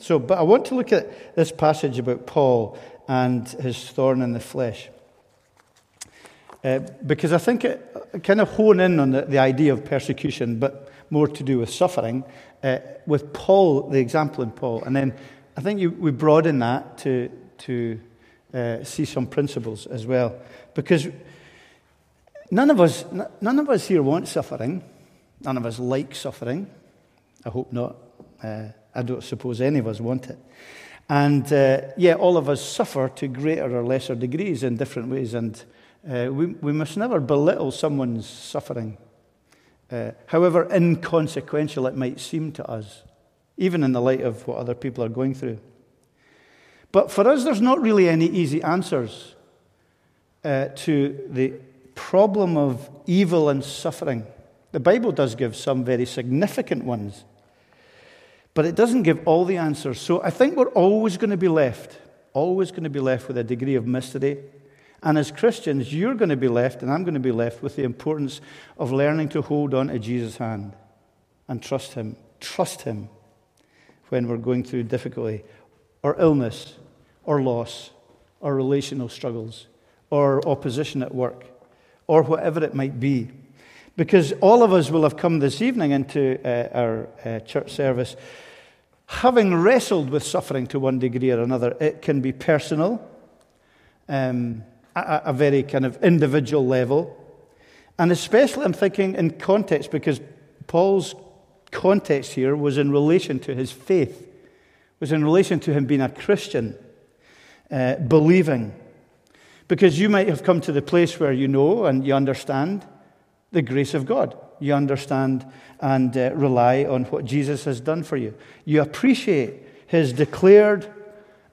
So, but I want to look at this passage about Paul and his thorn in the flesh. Because I think it kind of hone in on the idea of persecution, but more to do with suffering, with Paul, the example in Paul. And then I think we broaden that to see some principles as well. Because none of us here want suffering. None of us like suffering. I hope not. I don't suppose any of us want it. And all of us suffer to greater or lesser degrees in different ways, and we must never belittle someone's suffering, however inconsequential it might seem to us, even in the light of what other people are going through. But for us, there's not really any easy answers to the problem of evil and suffering. The Bible does give some very significant ones, but it doesn't give all the answers. So I think we're always going to be left with a degree of mystery. And as Christians, you're going to be left, and I'm going to be left, with the importance of learning to hold on to Jesus' hand and trust Him when we're going through difficulty or illness or loss or relational struggles or opposition at work or whatever it might be. Because all of us will have come this evening into our church service having wrestled with suffering to one degree or another. It can be personal, at a very kind of individual level. And especially I'm thinking in context, because Paul's context here was in relation to his faith, was in relation to him being a Christian, believing. Because you might have come to the place where you know and you understand the grace of God. You understand and rely on what Jesus has done for you. You appreciate His declared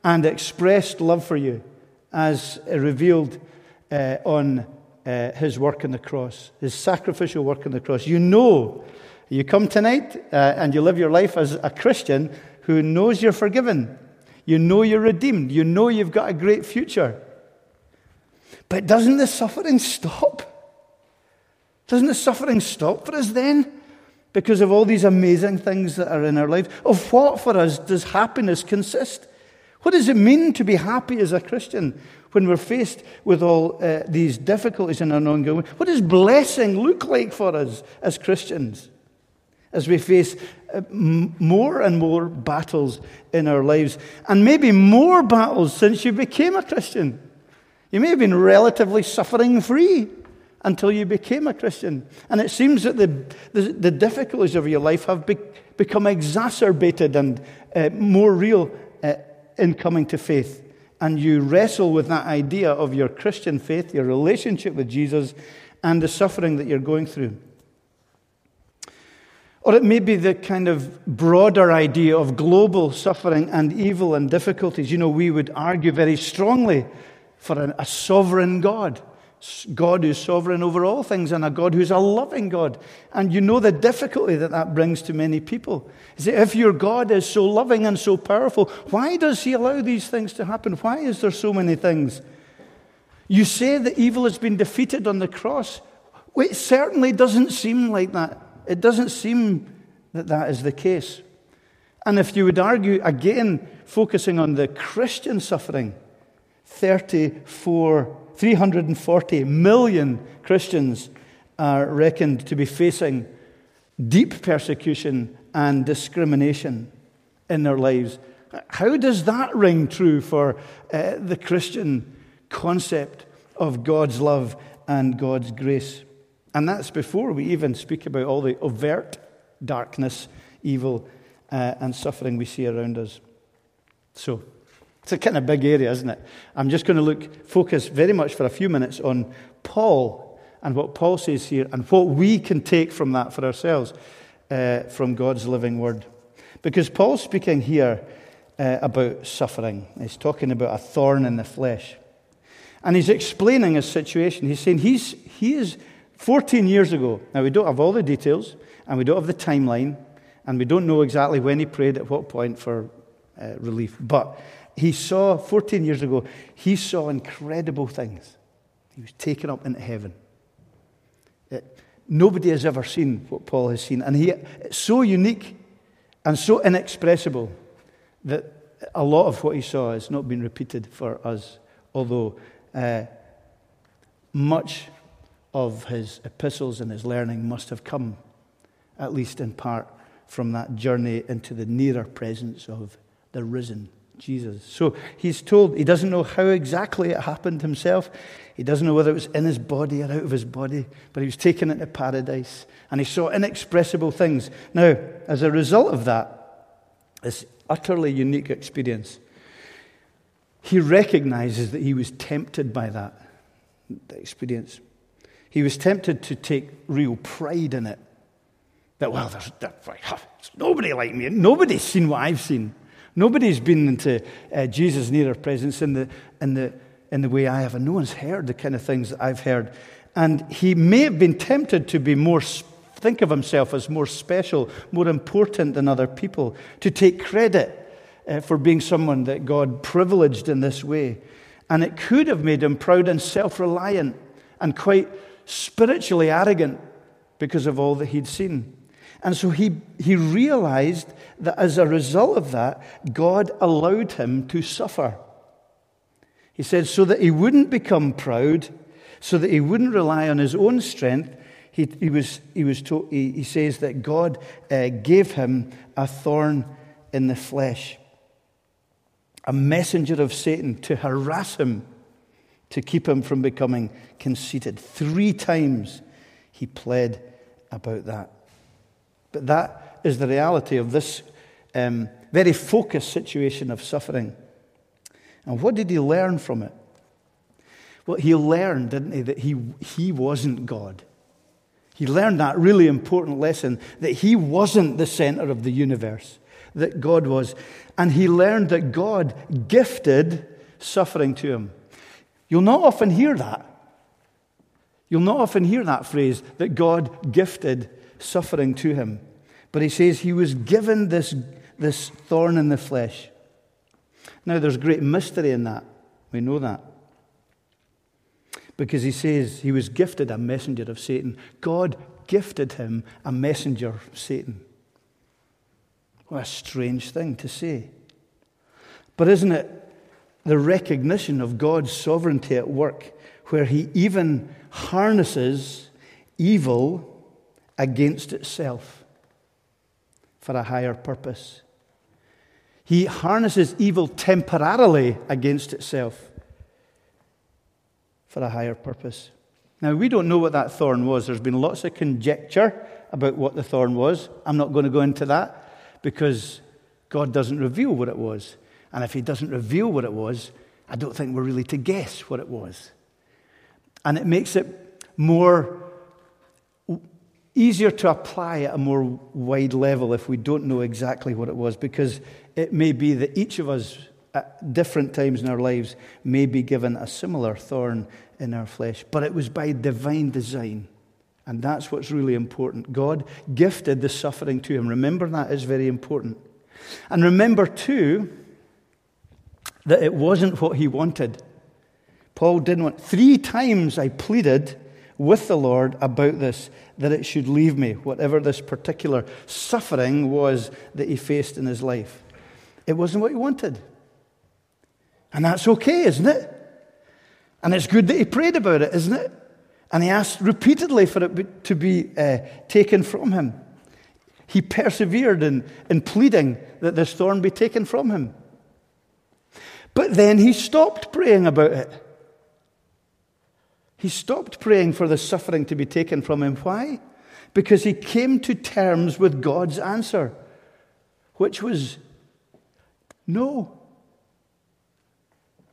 and expressed love for you, as revealed on His work on the cross, His sacrificial work on the cross. You know, you come tonight and you live your life as a Christian who knows you're forgiven. You know you're redeemed. You know you've got a great future. But doesn't the suffering stop? Doesn't the suffering stop for us then? Because of all these amazing things that are in our lives. Of what for us does happiness consist? What does it mean to be happy as a Christian when we're faced with all these difficulties in an ongoing way? What does blessing look like for us as Christians as we face more and more battles in our lives? And maybe more battles since you became a Christian. You may have been relatively suffering-free until you became a Christian. And it seems that the difficulties of your life have become exacerbated and more real in coming to faith, and you wrestle with that idea of your Christian faith, your relationship with Jesus, and the suffering that you're going through. Or it may be the kind of broader idea of global suffering and evil and difficulties. You know, we would argue very strongly for a sovereign God, God who's sovereign over all things, and a God who's a loving God. And you know the difficulty that brings to many people. See, if your God is so loving and so powerful, why does He allow these things to happen? Why is there so many things? You say that evil has been defeated on the cross. It certainly doesn't seem like that. It doesn't seem that is the case. And if you would argue, again, focusing on the Christian suffering, 340 million Christians are reckoned to be facing deep persecution and discrimination in their lives. How does that ring true for the Christian concept of God's love and God's grace? And that's before we even speak about all the overt darkness, evil, and suffering we see around us. So, it's a kind of big area, isn't it? I'm just going to focus very much for a few minutes on Paul and what Paul says here and what we can take from that for ourselves from God's living word. Because Paul's speaking here about suffering. He's talking about a thorn in the flesh. And he's explaining his situation. He's saying he is 14 years ago. Now, we don't have all the details, and we don't have the timeline, and we don't know exactly when he prayed at what point for relief. But he saw, 14 years ago, he saw incredible things. He was taken up into heaven. Nobody has ever seen what Paul has seen. And it's so unique and so inexpressible that a lot of what he saw has not been repeated for us, although much of his epistles and his learning must have come, at least in part, from that journey into the nearer presence of the risen Jesus. So he's told he doesn't know how exactly it happened himself. He doesn't know whether it was in his body or out of his body, but he was taken into paradise and he saw inexpressible things. Now, as a result of that, this utterly unique experience, he recognizes that he was tempted by that experience. He was tempted to take real pride in it. That, well, there's nobody like me. Nobody's seen what I've seen. Nobody's been into Jesus' nearer presence in the way I have, and no one's heard the kind of things that I've heard. And he may have been tempted to be more, think of himself as more special, more important than other people, to take credit for being someone that God privileged in this way. And it could have made him proud and self-reliant and quite spiritually arrogant because of all that he'd seen. And so he realized that as a result of that, God allowed him to suffer. He said, so that he wouldn't become proud, so that he wouldn't rely on his own strength, he says that God gave him a thorn in the flesh, a messenger of Satan to harass him, to keep him from becoming conceited. 3 times he pled about that. But that is the reality of this very focused situation of suffering. And what did he learn from it? Well, he learned, didn't he, that he wasn't God. He learned that really important lesson, that he wasn't the center of the universe, that God was. And he learned that God gifted suffering to him. You'll not often hear that. You'll not often hear that phrase, that God gifted suffering to him. But he says he was given this thorn in the flesh. Now, there's great mystery in that. We know that. Because he says he was gifted a messenger of Satan. God gifted him a messenger of Satan. What a strange thing to say. But isn't it the recognition of God's sovereignty at work, where he even harnesses evil against itself for a higher purpose? He harnesses evil temporarily against itself for a higher purpose. Now, we don't know what that thorn was. There's been lots of conjecture about what the thorn was. I'm not going to go into that because God doesn't reveal what it was. And if he doesn't reveal what it was, I don't think we're really to guess what it was. And it makes it more easier to apply at a more wide level if we don't know exactly what it was, because it may be that each of us at different times in our lives may be given a similar thorn in our flesh. But it was by divine design, and that's what's really important. God gifted the suffering to him. Remember, that is very important. And remember, too, that it wasn't what he wanted. Paul didn't want. 3 times I pleaded with the Lord about this, that it should leave me, whatever this particular suffering was that he faced in his life. It wasn't what he wanted. And that's okay, isn't it? And it's good that he prayed about it, isn't it? And he asked repeatedly for it to be taken from him. He persevered in pleading that this thorn be taken from him. But then he stopped praying about it. He stopped praying for the suffering to be taken from him. Why? Because he came to terms with God's answer, which was, no,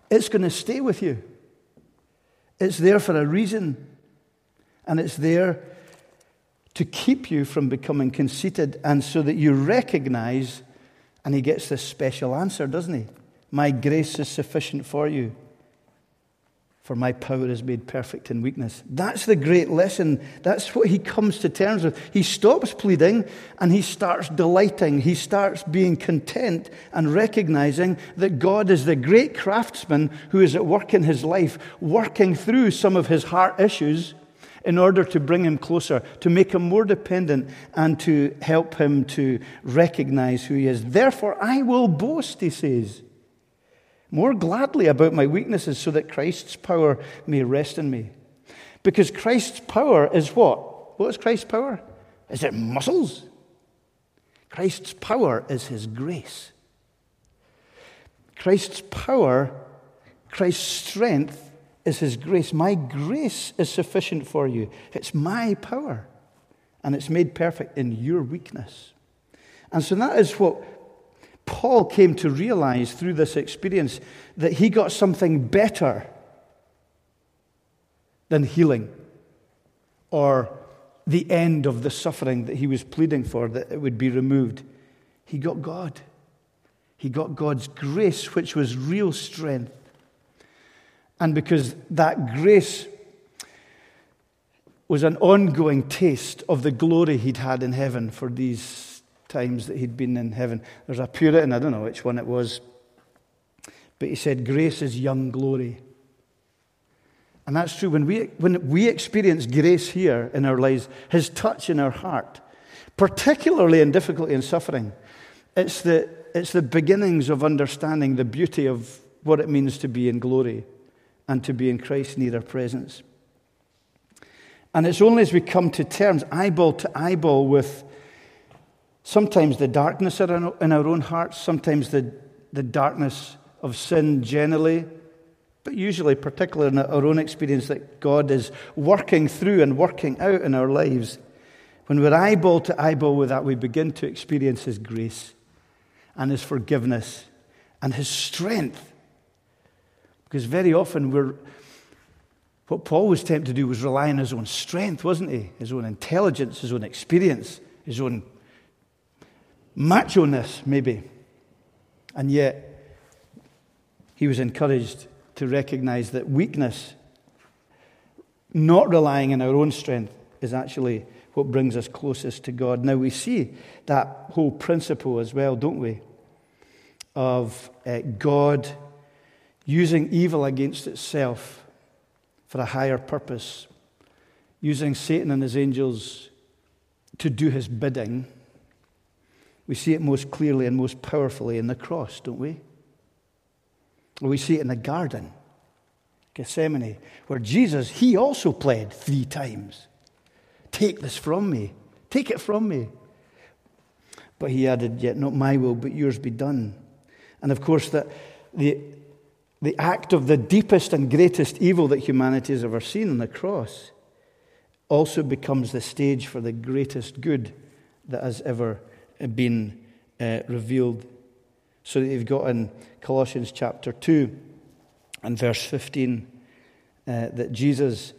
it's going to stay with you. It's there for a reason, and it's there to keep you from becoming conceited, and so that you recognize, and he gets this special answer, doesn't he? My grace is sufficient for you, for my power is made perfect in weakness. That's the great lesson. That's what he comes to terms with. He stops pleading and he starts delighting. He starts being content and recognizing that God is the great craftsman who is at work in his life, working through some of his heart issues in order to bring him closer, to make him more dependent, and to help him to recognize who he is. Therefore, I will boast, he says, more gladly about my weaknesses so that Christ's power may rest in me. Because Christ's power is what? What is Christ's power? Is it muscles? Christ's power is his grace. Christ's power, Christ's strength is his grace. My grace is sufficient for you. It's my power, and it's made perfect in your weakness. And so that is what Paul came to realize through this experience, that he got something better than healing or the end of the suffering that he was pleading for, that it would be removed. He got God. He got God's grace, which was real strength. And because that grace was an ongoing taste of the glory he'd had in heaven for these times that he'd been in heaven. There's a Puritan, I don't know which one it was, but he said, grace is young glory. And that's true. When we experience grace here in our lives, his touch in our heart, particularly in difficulty and suffering, it's the beginnings of understanding the beauty of what it means to be in glory and to be in Christ near our presence. And it's only as we come to terms, eyeball to eyeball, with sometimes the darkness in our own hearts, sometimes the darkness of sin generally, but usually, particularly in our own experience, that God is working through and working out in our lives. When we're eyeball to eyeball with that, we begin to experience his grace and his forgiveness and his strength. Because very often what Paul was tempted to do was rely on his own strength, wasn't he? His own intelligence, his own experience, his own macho-ness, maybe. And yet, he was encouraged to recognize that weakness, not relying on our own strength, is actually what brings us closest to God. Now, we see that whole principle as well, don't we? Of God using evil against itself for a higher purpose, using Satan and his angels to do his bidding. We see it most clearly and most powerfully in the cross, don't we? We see it in the garden, Gethsemane, where Jesus, he also pled 3 times. Take this from me. Take it from me. But he added, yet not my will, but yours be done. And of course, that the act of the deepest and greatest evil that humanity has ever seen on the cross also becomes the stage for the greatest good that has ever been revealed. So that you've got in Colossians chapter 2 and verse 15 that Jesus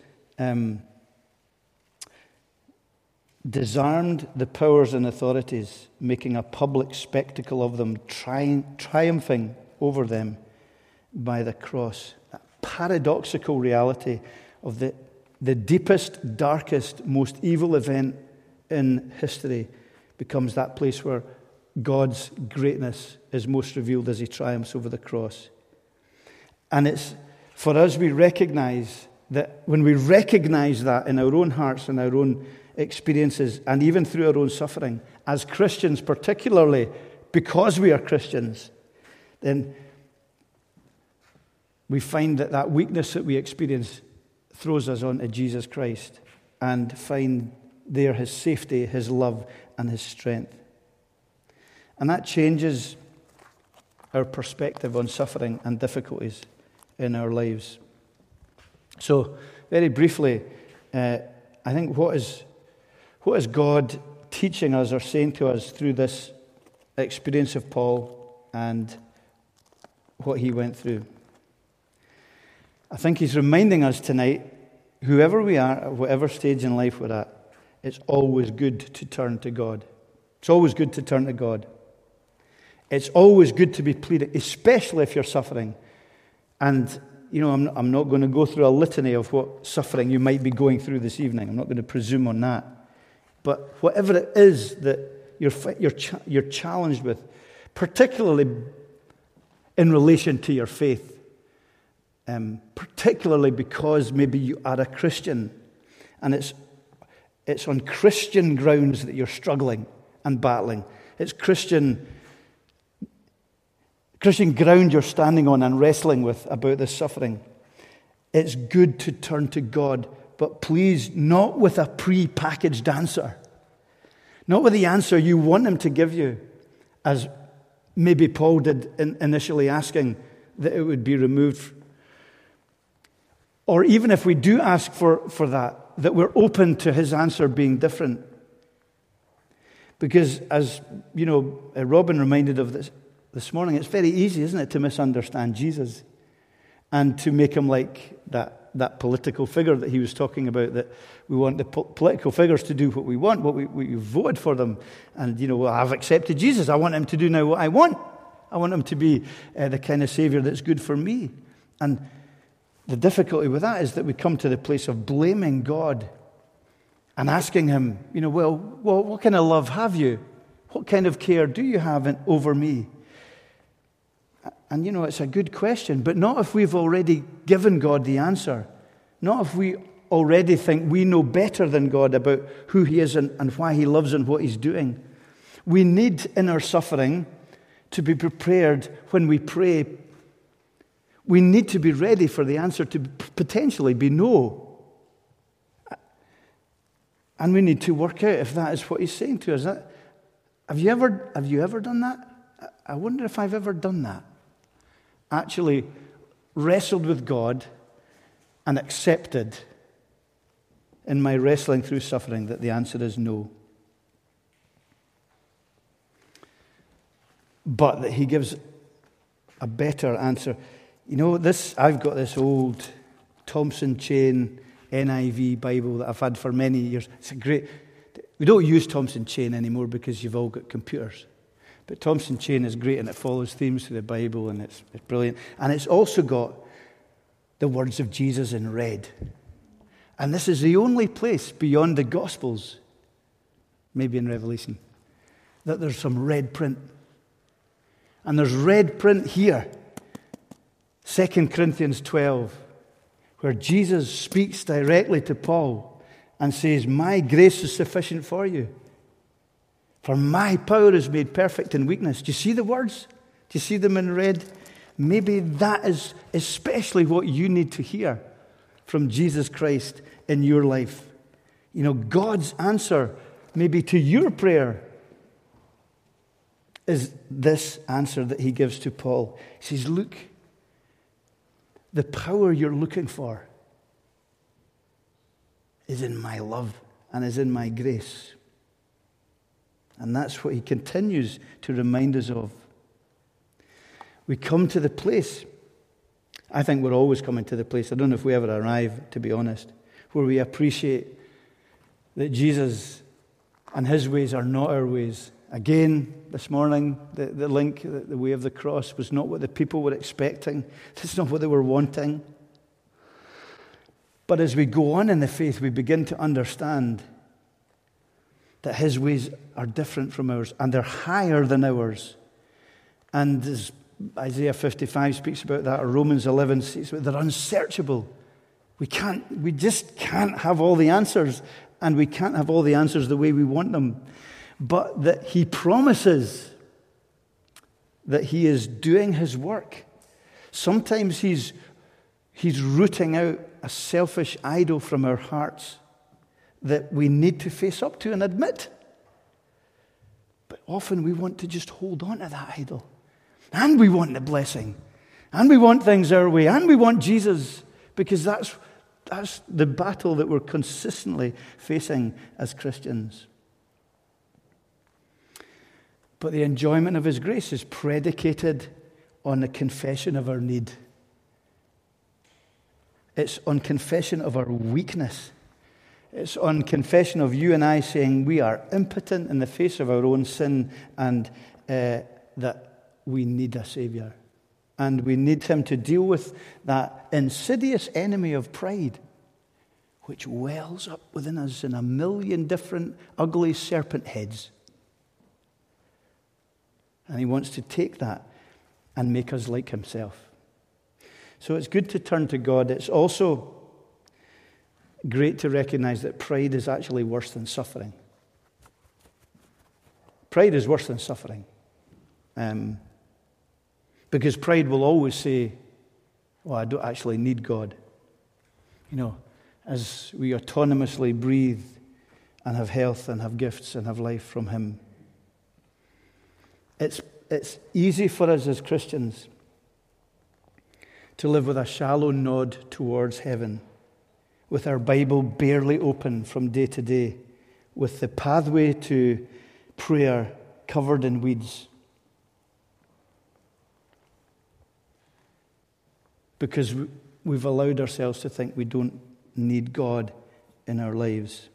disarmed the powers and authorities, making a public spectacle of them, triumphing over them by the cross. That paradoxical reality of the deepest, darkest, most evil event in history becomes that place where God's greatness is most revealed as he triumphs over the cross. And it's for us, we recognize that when we recognize that in our own hearts and our own experiences, and even through our own suffering, as Christians, particularly because we are Christians, then we find that that weakness that we experience throws us onto Jesus Christ and find there his safety, his love, and his strength. And that changes our perspective on suffering and difficulties in our lives. So, very briefly, I think what is God teaching us or saying to us through this experience of Paul and what he went through? I think he's reminding us tonight, whoever we are, at whatever stage in life we're at, it's always good to turn to God. It's always good to turn to God. It's always good to be pleading, especially if you're suffering. And, you know, I'm not going to go through a litany of what suffering you might be going through this evening. I'm not going to presume on that. But whatever it is that you're challenged with, particularly in relation to your faith, particularly because maybe you are a Christian And it's on Christian grounds that you're struggling and battling. It's Christian ground you're standing on and wrestling with about this suffering. It's good to turn to God, but please not with a pre-packaged answer. Not with the answer you want him to give you, as maybe Paul did initially, asking that it would be removed. Or even if we do ask for that we're open to his answer being different. Because as, you know, Robin reminded of this morning, it's very easy, isn't it, to misunderstand Jesus and to make him like that political figure that he was talking about, that we want the political figures to do what we want, what we voted for them. And, you know, well, I've accepted Jesus. I want him to do now what I want. I want him to be the kind of Savior that's good for me. And the difficulty with that is that we come to the place of blaming God and asking him, you know, well, what kind of love have you? What kind of care do you have over me? And, you know, it's a good question, but not if we've already given God the answer. Not if we already think we know better than God about who he is and why he loves and what he's doing. We need, in our suffering, to be prepared when we pray. We need to be ready for the answer to potentially be no. And we need to work out if that is what he's saying to us. Have you ever done that? I wonder if I've ever done that. Actually wrestled with God and accepted in my wrestling through suffering that the answer is no. But that he gives a better answer. You know, I've got this old Thomson Chain NIV Bible that I've had for many years. It's a great... We don't use Thomson Chain anymore because you've all got computers. But Thomson Chain is great, and it follows themes through the Bible, and it's brilliant. And it's also got the words of Jesus in red. And this is the only place beyond the Gospels, maybe in Revelation, that there's some red print. And there's red print here, 2 Corinthians 12, where Jesus speaks directly to Paul and says, "My grace is sufficient for you. For my power is made perfect in weakness." Do you see the words? Do you see them in red? Maybe that is especially what you need to hear from Jesus Christ in your life. You know, God's answer maybe to your prayer is this answer that he gives to Paul. He says, look, the power you're looking for is in my love and is in my grace. And that's what he continues to remind us of. We come to the place, I think we're always coming to the place, I don't know if we ever arrive, to be honest, where we appreciate that Jesus and his ways are not our ways. Again, this morning, the link, the way of the cross was not what the people were expecting. It's not what they were wanting. But as we go on in the faith, we begin to understand that his ways are different from ours, and they're higher than ours. And as Isaiah 55 speaks about that, or Romans 11 speaks about, they're unsearchable. We just can't have all the answers, and we can't have all the answers the way we want them. But that he promises that he is doing his work. Sometimes he's rooting out a selfish idol from our hearts that we need to face up to and admit. But often we want to just hold on to that idol. And we want the blessing. And we want things our way. And we want Jesus. Because that's the battle that we're consistently facing as Christians. But the enjoyment of his grace is predicated on the confession of our need. It's on confession of our weakness. It's on confession of you and I saying we are impotent in the face of our own sin, and that we need a Savior. And we need him to deal with that insidious enemy of pride, which wells up within us in a million different ugly serpent heads. And he wants to take that and make us like himself. So it's good to turn to God. It's also great to recognize that pride is actually worse than suffering. Pride is worse than suffering. Because pride will always say, well, I don't actually need God. You know, as we autonomously breathe and have health and have gifts and have life from Him. It's easy for us as Christians to live with a shallow nod towards heaven, with our Bible barely open from day to day, with the pathway to prayer covered in weeds. Because we've allowed ourselves to think we don't need God in our lives.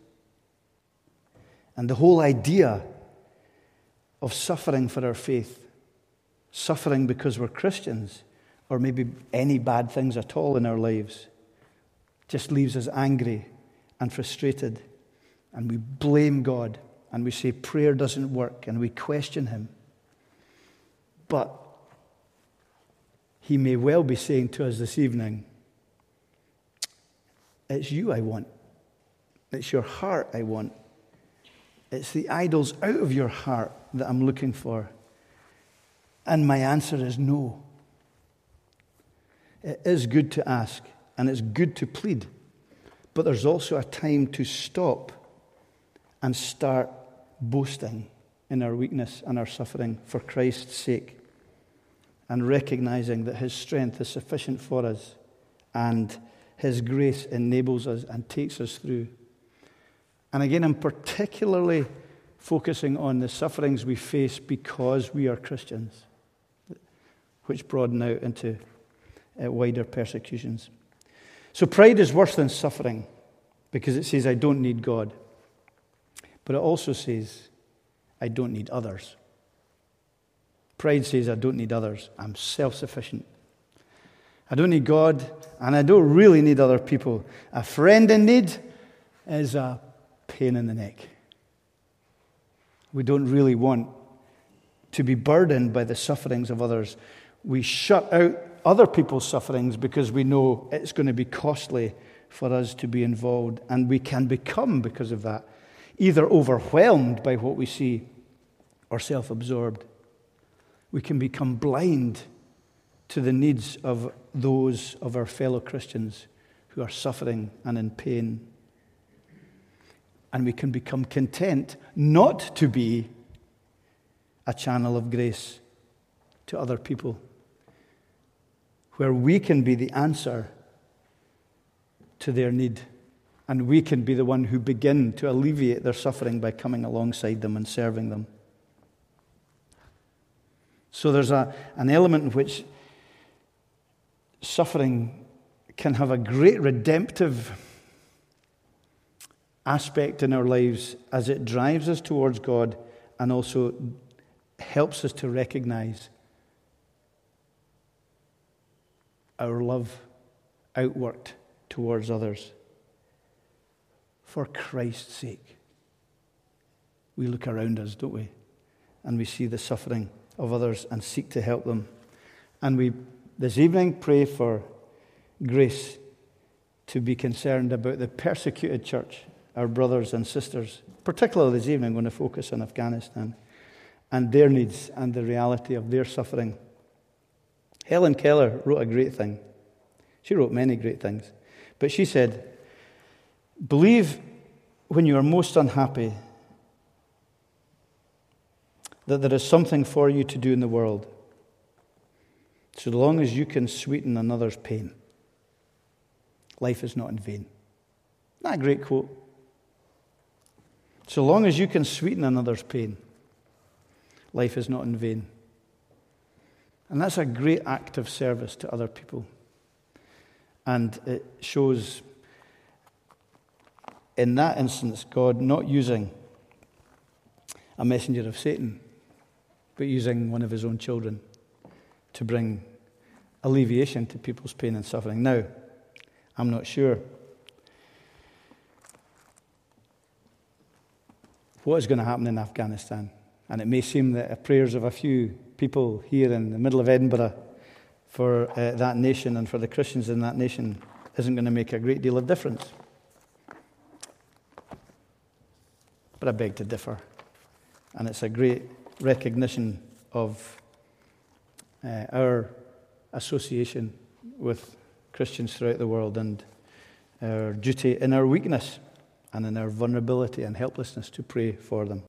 And the whole idea of suffering for our faith, suffering because we're Christians, or maybe any bad things at all in our lives, just leaves us angry and frustrated, and we blame God, and we say prayer doesn't work, and we question Him. But He may well be saying to us this evening, it's you I want. It's your heart I want. It's the idols out of your heart that I'm looking for. And my answer is no. It is good to ask, and it's good to plead, but there's also a time to stop and start boasting in our weakness and our suffering for Christ's sake, and recognizing that His strength is sufficient for us, and His grace enables us and takes us through. And again, I'm particularly focusing on the sufferings we face because we are Christians, which broaden out into wider persecutions. So pride is worse than suffering because it says, I don't need God. But it also says, I don't need others. Pride says, I don't need others. I'm self-sufficient. I don't need God, and I don't really need other people. A friend in need is a pain in the neck. We don't really want to be burdened by the sufferings of others. We shut out other people's sufferings because we know it's going to be costly for us to be involved, and we can become, because of that, either overwhelmed by what we see or self-absorbed. We can become blind to the needs of those of our fellow Christians who are suffering and in pain. And we can become content not to be a channel of grace to other people, where we can be the answer to their need, and we can be the one who begin to alleviate their suffering by coming alongside them and serving them. So there's an element in which suffering can have a great redemptive aspect in our lives as it drives us towards God and also helps us to recognize our love outworked towards others. For Christ's sake, we look around us, don't we? And we see the suffering of others and seek to help them. And we, this evening, pray for grace to be concerned about the persecuted church, our brothers and sisters, particularly this evening, going to focus on Afghanistan and their needs and the reality of their suffering. Helen Keller wrote a great thing. She wrote many great things. But she said, believe when you are most unhappy that there is something for you to do in the world, so long as you can sweeten another's pain. Life is not in vain. Isn't that a great quote? So long as you can sweeten another's pain, life is not in vain. And that's a great act of service to other people. And it shows, in that instance, God not using a messenger of Satan, but using one of His own children to bring alleviation to people's pain and suffering. Now, I'm not sure what is going to happen in Afghanistan. And it may seem that the prayers of a few people here in the middle of Edinburgh for that nation and for the Christians in that nation isn't going to make a great deal of difference. But I beg to differ. And it's a great recognition of our association with Christians throughout the world and our duty in our weakness and in our vulnerability and helplessness to pray for them.